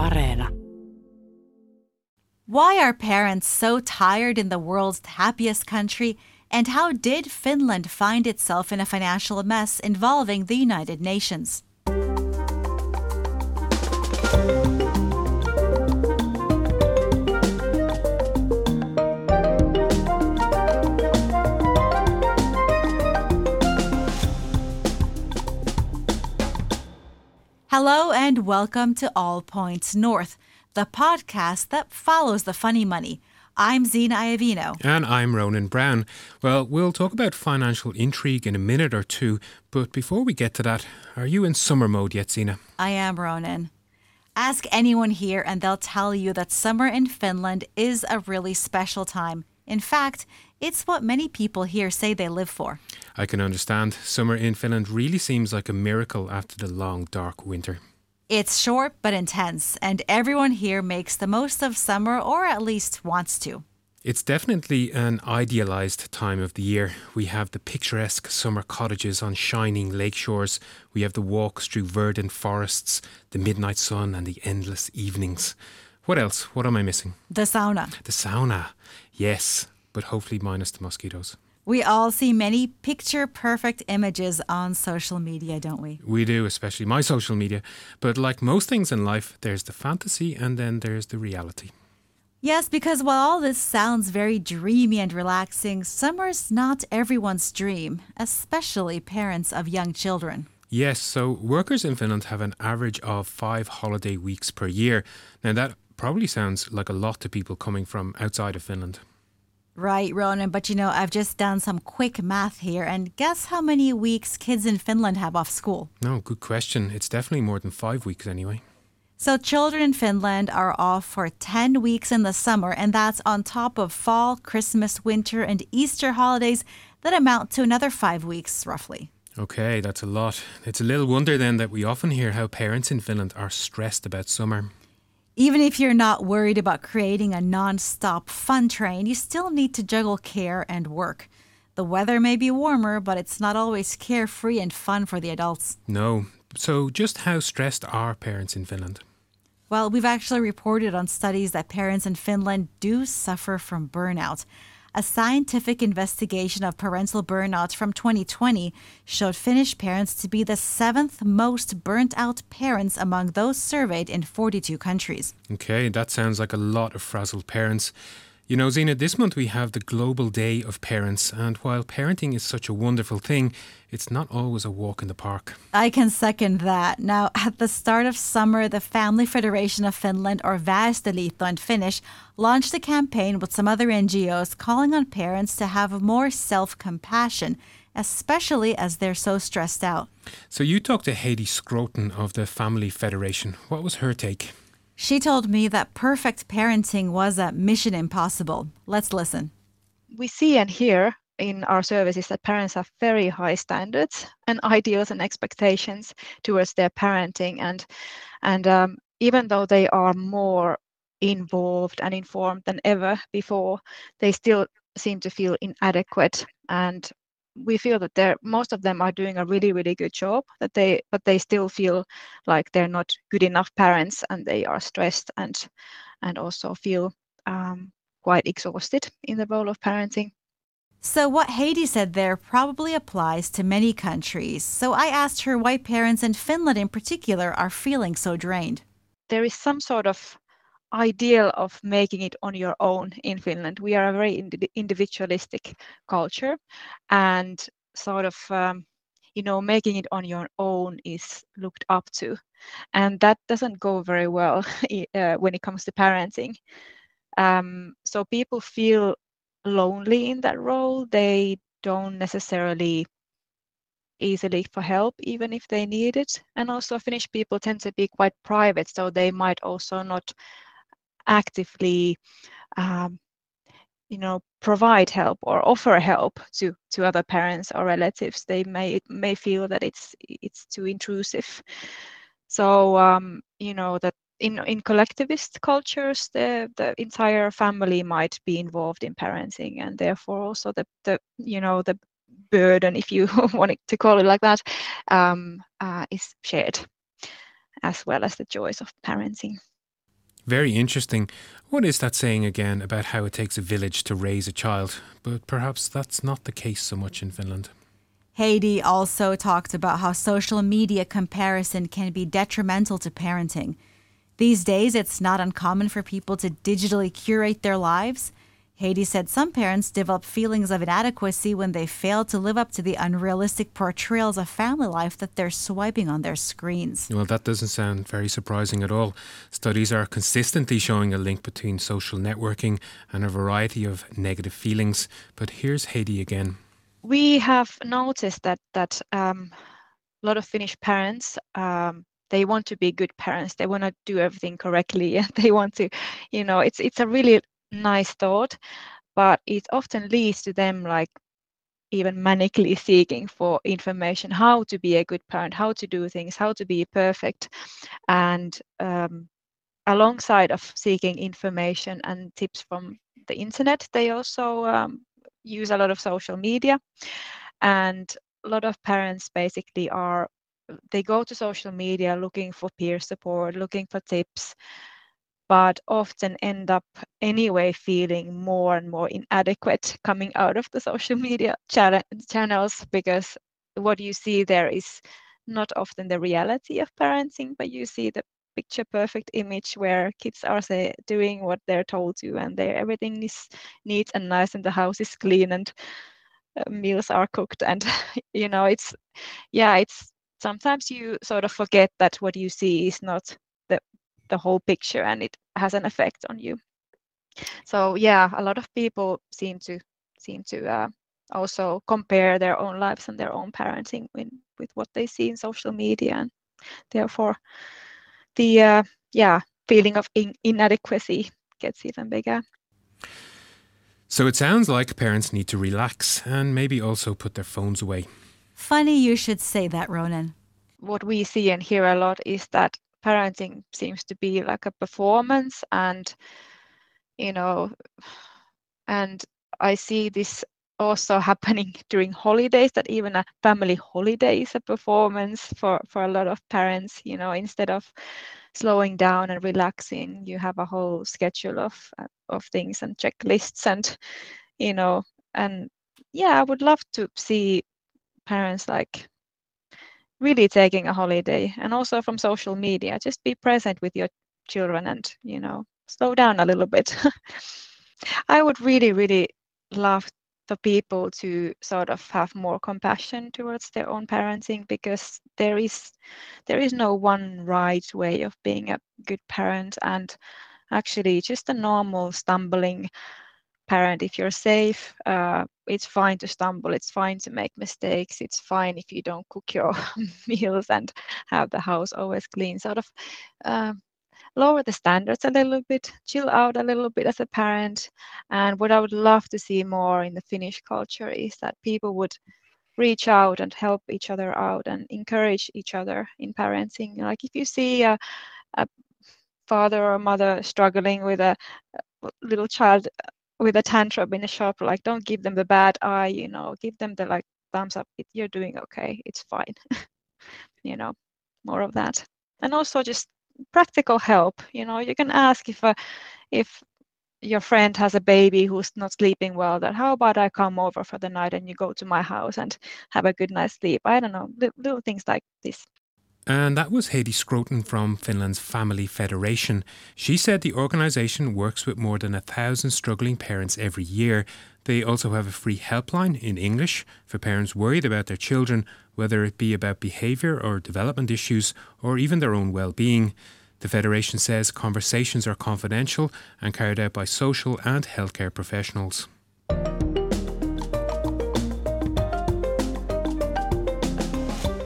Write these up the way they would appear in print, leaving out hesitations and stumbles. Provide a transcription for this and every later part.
Areena. Why are parents so tired in the world's happiest country, and how did Finland find itself in a financial mess involving the United Nations? Hello and welcome to All Points North, the podcast that follows the funny money. I'm Zina Iovino. And I'm Ronan Brown. Well, we'll talk about financial intrigue in a minute or two, but before we get to that, are you in summer mode yet, Zina? I am, Ronan. Ask anyone here and they'll tell you that summer in Finland is a really special time. In fact, it's what many people here say they live for. I can understand. Summer in Finland really seems like a miracle after the long, dark winter. It's short but intense, and everyone here makes the most of summer, or at least wants to. It's definitely an idealized time of the year. We have the picturesque summer cottages on shining lakeshores. We have the walks through verdant forests, the midnight sun and the endless evenings. What else? What am I missing? The sauna. The sauna, yes, but hopefully minus the mosquitoes. We all see many picture-perfect images on social media, don't we? We do, especially my social media. But like most things in life, there's the fantasy and then there's the reality. Yes, because while all this sounds very dreamy and relaxing, summer's not everyone's dream, especially parents of young children. Yes, so workers in Finland have an average of 5 holiday weeks per year. Now that probably sounds like a lot to people coming from outside of Finland. Right, Ronan, but you know, I've just done some quick math here, and guess how many weeks kids in Finland have off school? No, good question. It's definitely more than 5 weeks anyway. So children in Finland are off for 10 weeks in the summer, and that's on top of fall, Christmas, winter, and Easter holidays that amount to another 5 weeks, roughly. Okay, that's a lot. It's a little wonder then that we often hear how parents in Finland are stressed about summer. Even if you're not worried about creating a non-stop fun train, you still need to juggle care and work. The weather may be warmer, but it's not always carefree and fun for the adults. No. So just how stressed are parents in Finland? Well, we've actually reported on studies that parents in Finland do suffer from burnout. A scientific investigation of parental burnout from 2020 showed Finnish parents to be the 7th most burnt-out parents among those surveyed in 42 countries. Okay, that sounds like a lot of frazzled parents. You know, Zina, this month we have the Global Day of Parents, and while parenting is such a wonderful thing, it's not always a walk in the park. I can second that. Now, at the start of summer, the Family Federation of Finland, or Väestöliitto in Finnish, launched a campaign with some other NGOs calling on parents to have more self-compassion, especially as they're so stressed out. So you talked to Heidi Skroten of the Family Federation. What was her take? She told me that perfect parenting was a mission impossible. Let's listen. We see and hear in our services that parents have very high standards and ideals and expectations towards their parenting. And even though they are more involved and informed than ever before, they still seem to feel inadequate. And we feel that most of them are doing a really, really good job, but they still feel like they're not good enough parents, and they are stressed and also feel quite exhausted in the role of parenting. So what Heidi said there probably applies to many countries. So I asked her why parents in Finland in particular are feeling so drained. There is some sort of ideal of making it on your own in Finland. We are a very individualistic culture, and sort of, making it on your own is looked up to. And that doesn't go very well when it comes to parenting. So people feel lonely in that role. They don't necessarily easily for help, even if they need it. And also Finnish people tend to be quite private, so they might also not actively provide help or offer help to other parents or relatives. They may feel that it's too intrusive. So that in collectivist cultures the entire family might be involved in parenting, and therefore also the burden, if you want to call it like that, is shared, as well as the joys of parenting. Very interesting. What is that saying again about how it takes a village to raise a child? But perhaps that's not the case so much in Finland. Heidi also talked about how social media comparison can be detrimental to parenting. These days, it's not uncommon for people to digitally curate their lives. Heidi said some parents develop feelings of inadequacy when they fail to live up to the unrealistic portrayals of family life that they're swiping on their screens. Well, that doesn't sound very surprising at all. Studies are consistently showing a link between social networking and a variety of negative feelings. But here's Heidi again. We have noticed that a lot of Finnish parents, they want to be good parents. They want to do everything correctly. They want to, you know, it's a really nice thought, but it often leads to them like even manically seeking for information, how to be a good parent, how to do things, how to be perfect. And alongside of seeking information and tips from the internet, they also use a lot of social media. And a lot of parents basically they go to social media looking for peer support, looking for tips, but often end up anyway feeling more and more inadequate coming out of the social media channels, because what you see there is not often the reality of parenting, but you see the picture perfect image where kids are doing what they're told to, and everything is neat and nice, and the house is clean, and meals are cooked, and you know, it's sometimes you sort of forget that what you see is not the whole picture, and it has an effect on you. So yeah, a lot of people seem to also compare their own lives and their own parenting with what they see in social media, and therefore the feeling of inadequacy gets even bigger. So it sounds like parents need to relax and maybe also put their phones away. Funny you should say that, Ronan. What we see and hear a lot is that parenting seems to be like a performance, and you know, and I see this also happening during holidays, that even a family holiday is a performance for a lot of parents. You know, instead of slowing down and relaxing, you have a whole schedule of things and checklists, and you know, and yeah, I would love to see parents like really taking a holiday, and also from social media, just be present with your children and, you know, slow down a little bit. I would really, really love for people to sort of have more compassion towards their own parenting, because there is no one right way of being a good parent, and actually just a normal stumbling parent. If you're safe, it's fine to stumble, it's fine to make mistakes, it's fine if you don't cook your meals and have the house always clean. Sort of lower the standards a little bit, chill out a little bit as a parent. And what I would love to see more in the Finnish culture is that people would reach out and help each other out and encourage each other in parenting. Like if you see a father or mother struggling with a little child with a tantrum in the shop, like don't give them the bad eye, you know, give them the like thumbs up, you're doing okay, it's fine. You know, more of that. And also just practical help. You know, you can ask if your friend has a baby who's not sleeping well, that how about I come over for the night and you go to my house and have a good night's sleep. I don't know, little things like this. And that was Heidi Skroten from Finland's Family Federation. She said the organisation works with more than 1,000 struggling parents every year. They also have a free helpline in English for parents worried about their children, whether it be about behaviour or development issues or even their own well-being. The Federation says conversations are confidential and carried out by social and healthcare professionals.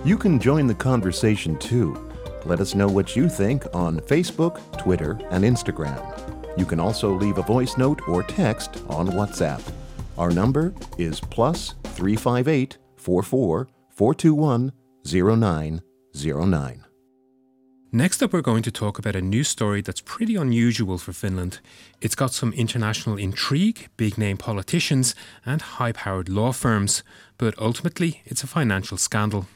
You can join the conversation too. Let us know what you think on Facebook, Twitter, and Instagram. You can also leave a voice note or text on WhatsApp. Our number is +358 44 421 0909. Next up, we're going to talk about a news story that's pretty unusual for Finland. It's got some international intrigue, big-name politicians, and high-powered law firms. But ultimately, it's a financial scandal.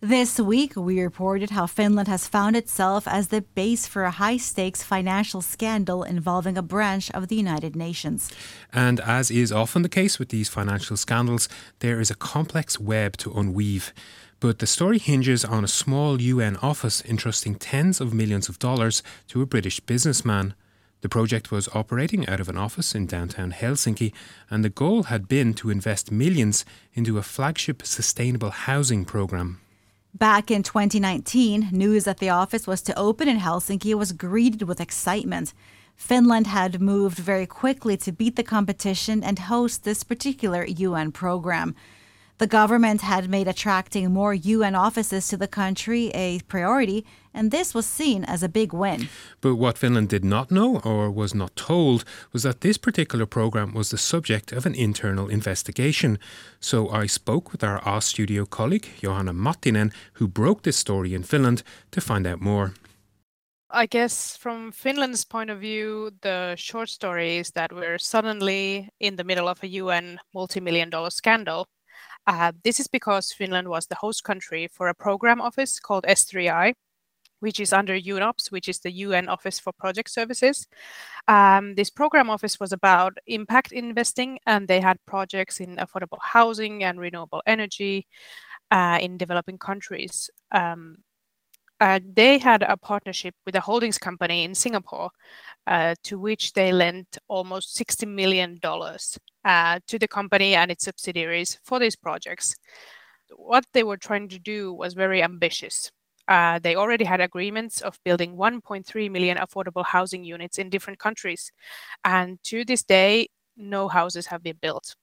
This week, we reported how Finland has found itself as the base for a high-stakes financial scandal involving a branch of the United Nations. And as is often the case with these financial scandals, there is a complex web to unweave. But the story hinges on a small UN office entrusting tens of millions of dollars to a British businessman. The project was operating out of an office in downtown Helsinki, and the goal had been to invest millions into a flagship sustainable housing programme. Back in 2019, news that the office was to open in Helsinki was greeted with excitement. Finland had moved very quickly to beat the competition and host this particular UN program. The government had made attracting more UN offices to the country a priority, and this was seen as a big win. But what Finland did not know, or was not told, was that this particular programme was the subject of an internal investigation. So I spoke with our A Studio colleague, Johanna Mattinen, who broke this story in Finland, to find out more. I guess from Finland's point of view, the short story is that we're suddenly in the middle of a UN multi-million-dollar scandal. This is because Finland was the host country for a program office called S3I, which is under UNOPS, which is the UN Office for Project Services. This program office was about impact investing, and they had projects in affordable housing and renewable energy in developing countries. They had a partnership with a holdings company in Singapore, to which they lent almost $60 million. To the company and its subsidiaries for these projects. What they were trying to do was very ambitious. They already had agreements of building 1.3 million affordable housing units in different countries. And to this day, no houses have been built.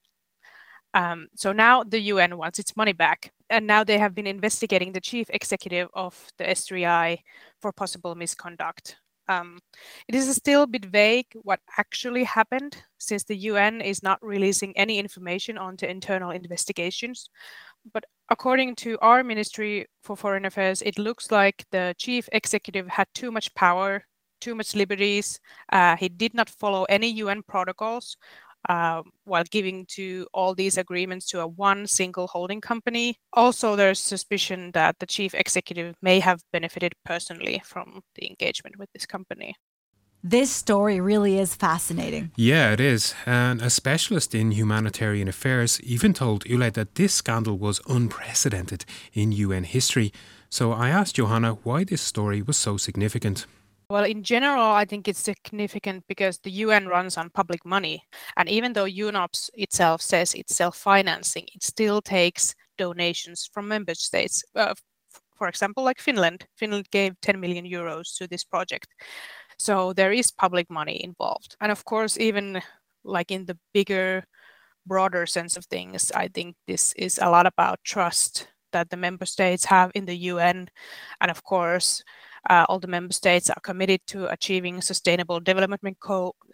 So now the UN wants its money back. And now they have been investigating the chief executive of the S3I for possible misconduct. It is still a bit vague what actually happened, since the UN is not releasing any information on the internal investigations. But according to our Ministry for Foreign Affairs, it looks like the chief executive had too much power, too much liberties. He did not follow any UN protocols while giving to all these agreements to one single holding company. Also, there's suspicion that the chief executive may have benefited personally from the engagement with this company. This story really is fascinating. Yeah, it is. And a specialist in humanitarian affairs even told Yle that this scandal was unprecedented in UN history. So I asked Johanna why this story was so significant. Well, in general, I think it's significant because the UN runs on public money. And even though UNOPS itself says it's self-financing, it still takes donations from member states. For example, like Finland. Finland gave 10 million euros to this project. So there is public money involved. And of course, even like in the bigger, broader sense of things, I think this is a lot about trust that the member states have in the UN. And of course, all the member states are committed to achieving sustainable development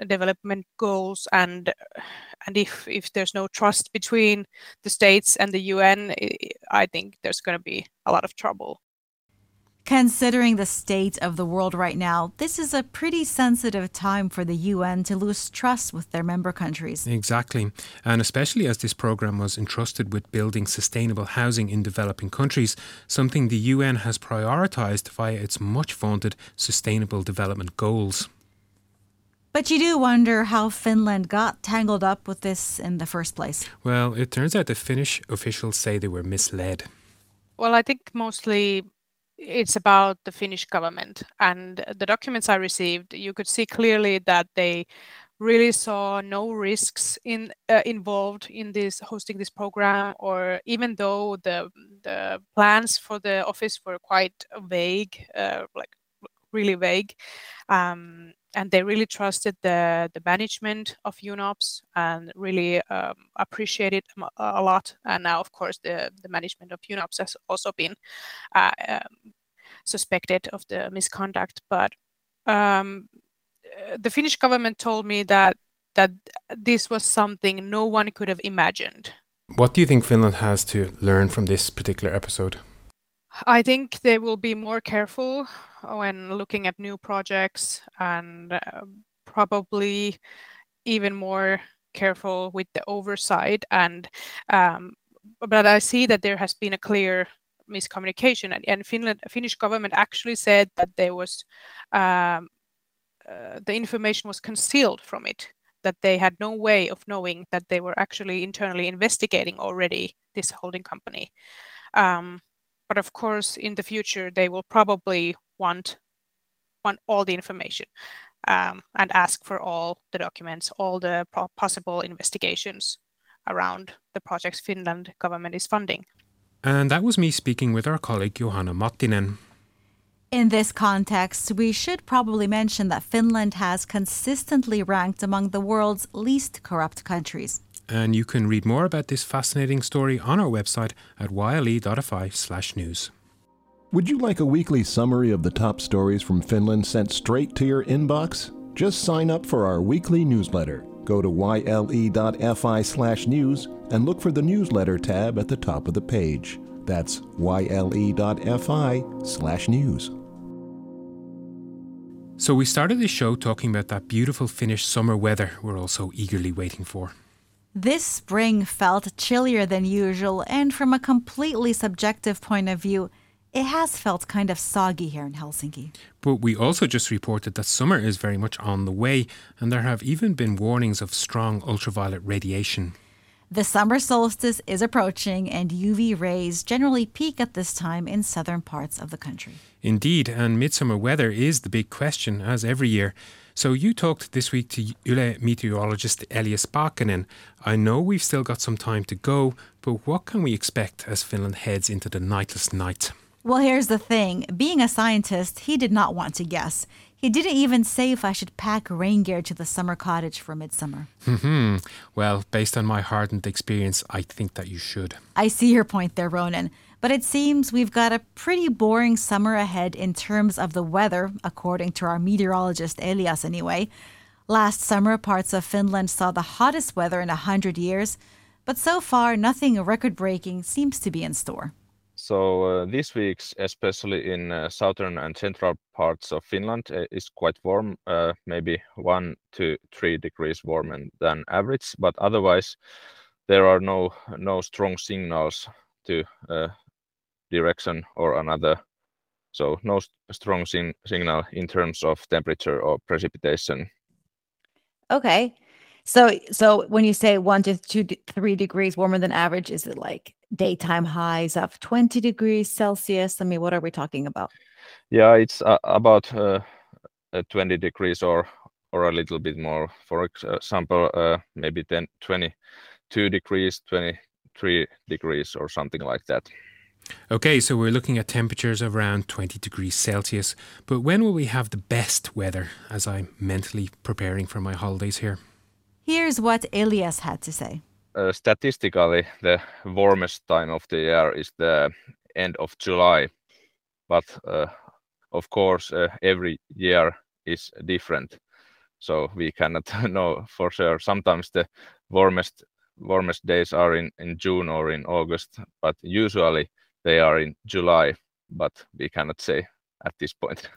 development goals. And if there's no trust between the states and the UN, I think there's going to be a lot of trouble. Considering the state of the world right now, this is a pretty sensitive time for the UN to lose trust with their member countries. Exactly. And especially as this programme was entrusted with building sustainable housing in developing countries, something the UN has prioritised via its much-vaunted Sustainable Development Goals. But you do wonder how Finland got tangled up with this in the first place. Well, it turns out the Finnish officials say they were misled. Well, I think mostly it's about the Finnish government, and the documents I received, you could see clearly that they really saw no risks involved in this hosting this program, or even though the plans for the office were quite vague, really vague, and they really trusted the management of UNOPS and really appreciated a lot. And now, of course, the management of UNOPS has also been suspected of the misconduct. But the Finnish government told me that this was something no one could have imagined. What do you think Finland has to learn from this particular episode? I think they will be more careful when looking at new projects, and probably even more careful with the oversight. But I see that there has been a clear miscommunication, and Finnish government actually said that there was the information was concealed from it, that they had no way of knowing that they were actually internally investigating already this holding company. But of course, in the future, they will probably want all the information and ask for all the documents, all the possible investigations around the projects Finland government is funding. And that was me speaking with our colleague Johanna Mattinen. In this context, we should probably mention that Finland has consistently ranked among the world's least corrupt countries. And you can read more about this fascinating story on our website at yle.fi/news. Would you like a weekly summary of the top stories from Finland sent straight to your inbox? Just sign up for our weekly newsletter. Go to yle.fi/news and look for the newsletter tab at the top of the page. That's yle.fi/news. So we started the show talking about that beautiful Finnish summer weather we're all so eagerly waiting for. This spring felt chillier than usual, and from a completely subjective point of view, it has felt kind of soggy here in Helsinki. But we also just reported that summer is very much on the way, and there have even been warnings of strong ultraviolet radiation. The summer solstice is approaching, and UV rays generally peak at this time in southern parts of the country. Indeed, and midsummer weather is the big question, as every year. So you talked this week to Yle meteorologist Elias Paakkonen. I know we've still got some time to go, but what can we expect as Finland heads into the nightless night? Well, here's the thing. Being a scientist, he did not want to guess. He didn't even say if I should pack rain gear to the summer cottage for midsummer. Well, based on my hardened experience, I think that you should. I see your point there, Ronan. But it seems we've got a pretty boring summer ahead in terms of the weather, according to our meteorologist Elias anyway. Last summer, parts of Finland saw the hottest weather in 100 years. But so far, nothing record-breaking seems to be in store. So these weeks, especially in southern and central parts of Finland, is quite warm, maybe 1 to 3 degrees warmer than average. But otherwise, there are no strong signals to direction or another. So no strong signal in terms of temperature or precipitation. Okay. So when you say 1 to 3 degrees warmer than average, is it like daytime highs of 20 degrees Celsius? I mean, what are we talking about? Yeah, it's about 20 degrees or a little bit more. For example, maybe 22 degrees, 23 degrees or something like that. Okay, so we're looking at temperatures of around 20 degrees Celsius. But when will we have the best weather, as I'm mentally preparing for my holidays here? Here's what Elias had to say. Statistically, the warmest time of the year is the end of July. But of course, every year is different. So we cannot know for sure. Sometimes the warmest days are in June or in August, but usually they are in July. But we cannot say at this point.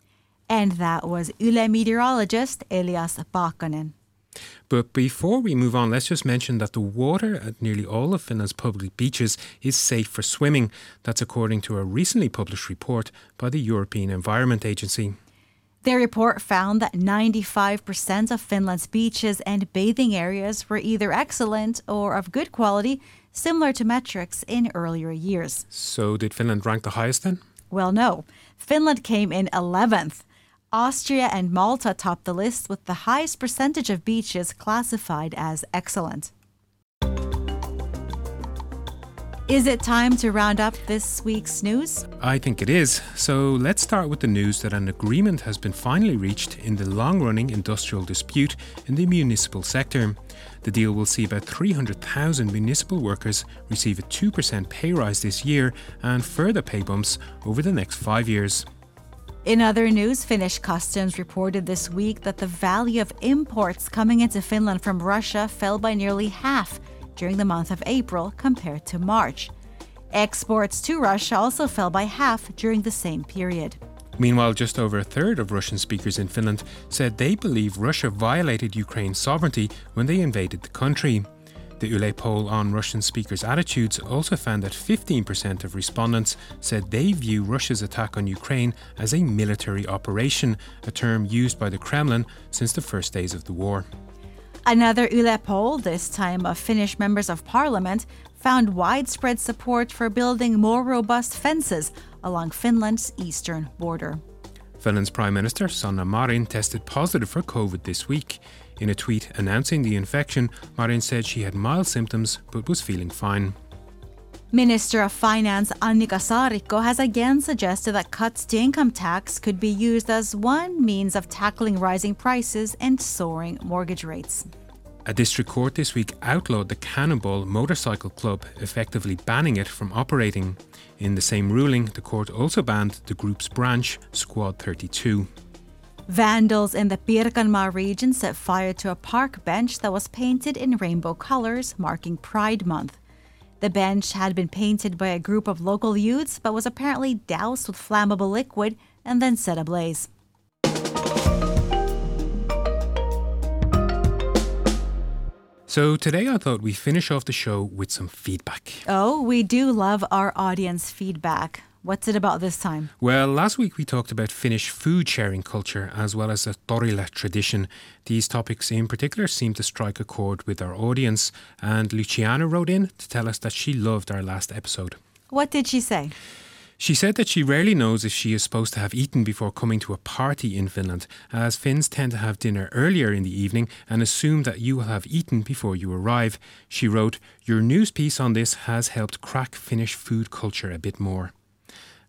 And that was Yle meteorologist Elias Paakkonen. But before we move on, let's just mention that the water at nearly all of Finland's public beaches is safe for swimming. That's according to a recently published report by the European Environment Agency. Their report found that 95% of Finland's beaches and bathing areas were either excellent or of good quality, similar to metrics in earlier years. So did Finland rank the highest then? Well, no. Finland came in 11th. Austria and Malta topped the list with the highest percentage of beaches classified as excellent. Is it time to round up this week's news? I think it is. So let's start with the news that an agreement has been finally reached in the long-running industrial dispute in the municipal sector. The deal will see about 300,000 municipal workers receive a 2% pay rise this year and further pay bumps over the next 5 years. In other news, Finnish Customs reported this week that the value of imports coming into Finland from Russia fell by nearly half during the month of April compared to March. Exports to Russia also fell by half during the same period. Meanwhile, just over a third of Russian speakers in Finland said they believe Russia violated Ukraine's sovereignty when they invaded the country. The ULE poll on Russian speakers' attitudes also found that 15% of respondents said they view Russia's attack on Ukraine as a military operation, a term used by the Kremlin since the first days of the war. Another ULE poll, this time of Finnish members of parliament, found widespread support for building more robust fences along Finland's eastern border. Finland's Prime Minister Sanna Marin tested positive for COVID this week. In a tweet announcing the infection, Marin said she had mild symptoms but was feeling fine. Minister of Finance Annika Saariko has again suggested that cuts to income tax could be used as one means of tackling rising prices and soaring mortgage rates. A district court this week outlawed the Cannonball Motorcycle Club, effectively banning it from operating. In the same ruling, the court also banned the group's branch, Squad 32. Vandals in the Pirkanmaa region set fire to a park bench that was painted in rainbow colors, marking Pride Month. The bench had been painted by a group of local youths, but was apparently doused with flammable liquid and then set ablaze. So today I thought we'd finish off the show with some feedback. Oh, we do love our audience feedback. What's it about this time? Well, last week we talked about Finnish food-sharing culture as well as a torilla tradition. These topics in particular seem to strike a chord with our audience. And Luciana wrote in to tell us that she loved our last episode. What did she say? She said that she rarely knows if she is supposed to have eaten before coming to a party in Finland, as Finns tend to have dinner earlier in the evening and assume that you will have eaten before you arrive. She wrote, "Your news piece on this has helped crack Finnish food culture a bit more."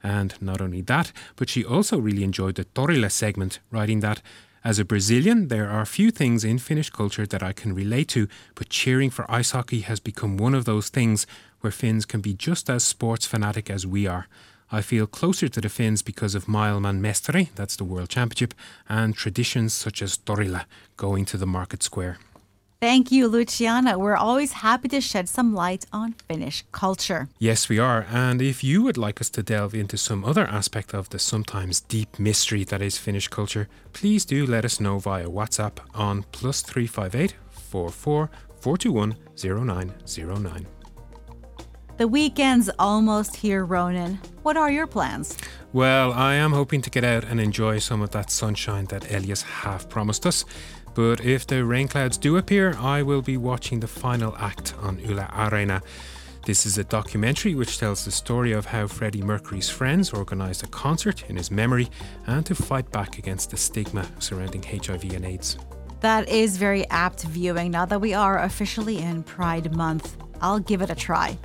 And not only that, but she also really enjoyed the torilla segment, writing that, "As a Brazilian, there are few things in Finnish culture that I can relate to, but cheering for ice hockey has become one of those things where Finns can be just as sports fanatic as we are. I feel closer to the Finns because of Maailman mestari," that's the World Championship, "and traditions such as torilla, going to the market square." Thank you, Luciana. We're always happy to shed some light on Finnish culture. Yes, we are. And if you would like us to delve into some other aspect of the sometimes deep mystery that is Finnish culture, please do let us know via WhatsApp on +358 44 421 0909. The weekend's almost here, Ronan. What are your plans? Well, I am hoping to get out and enjoy some of that sunshine that Elias half promised us. But if the rain clouds do appear, I will be watching the final act on Yle Areena. This is a documentary which tells the story of how Freddie Mercury's friends organised a concert in his memory and to fight back against the stigma surrounding HIV and AIDS. That is very apt viewing now that we are officially in Pride Month. I'll give it a try.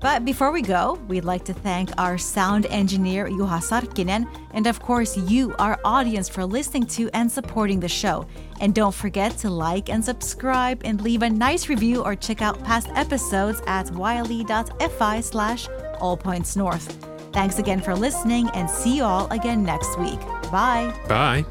But before we go, we'd like to thank our sound engineer, Juha Sarkkinen, and of course you, our audience, for listening to and supporting the show. And don't forget to like and subscribe and leave a nice review or check out past episodes at yle.fi/allpointsnorth. Thanks again for listening and see you all again next week. Bye. Bye.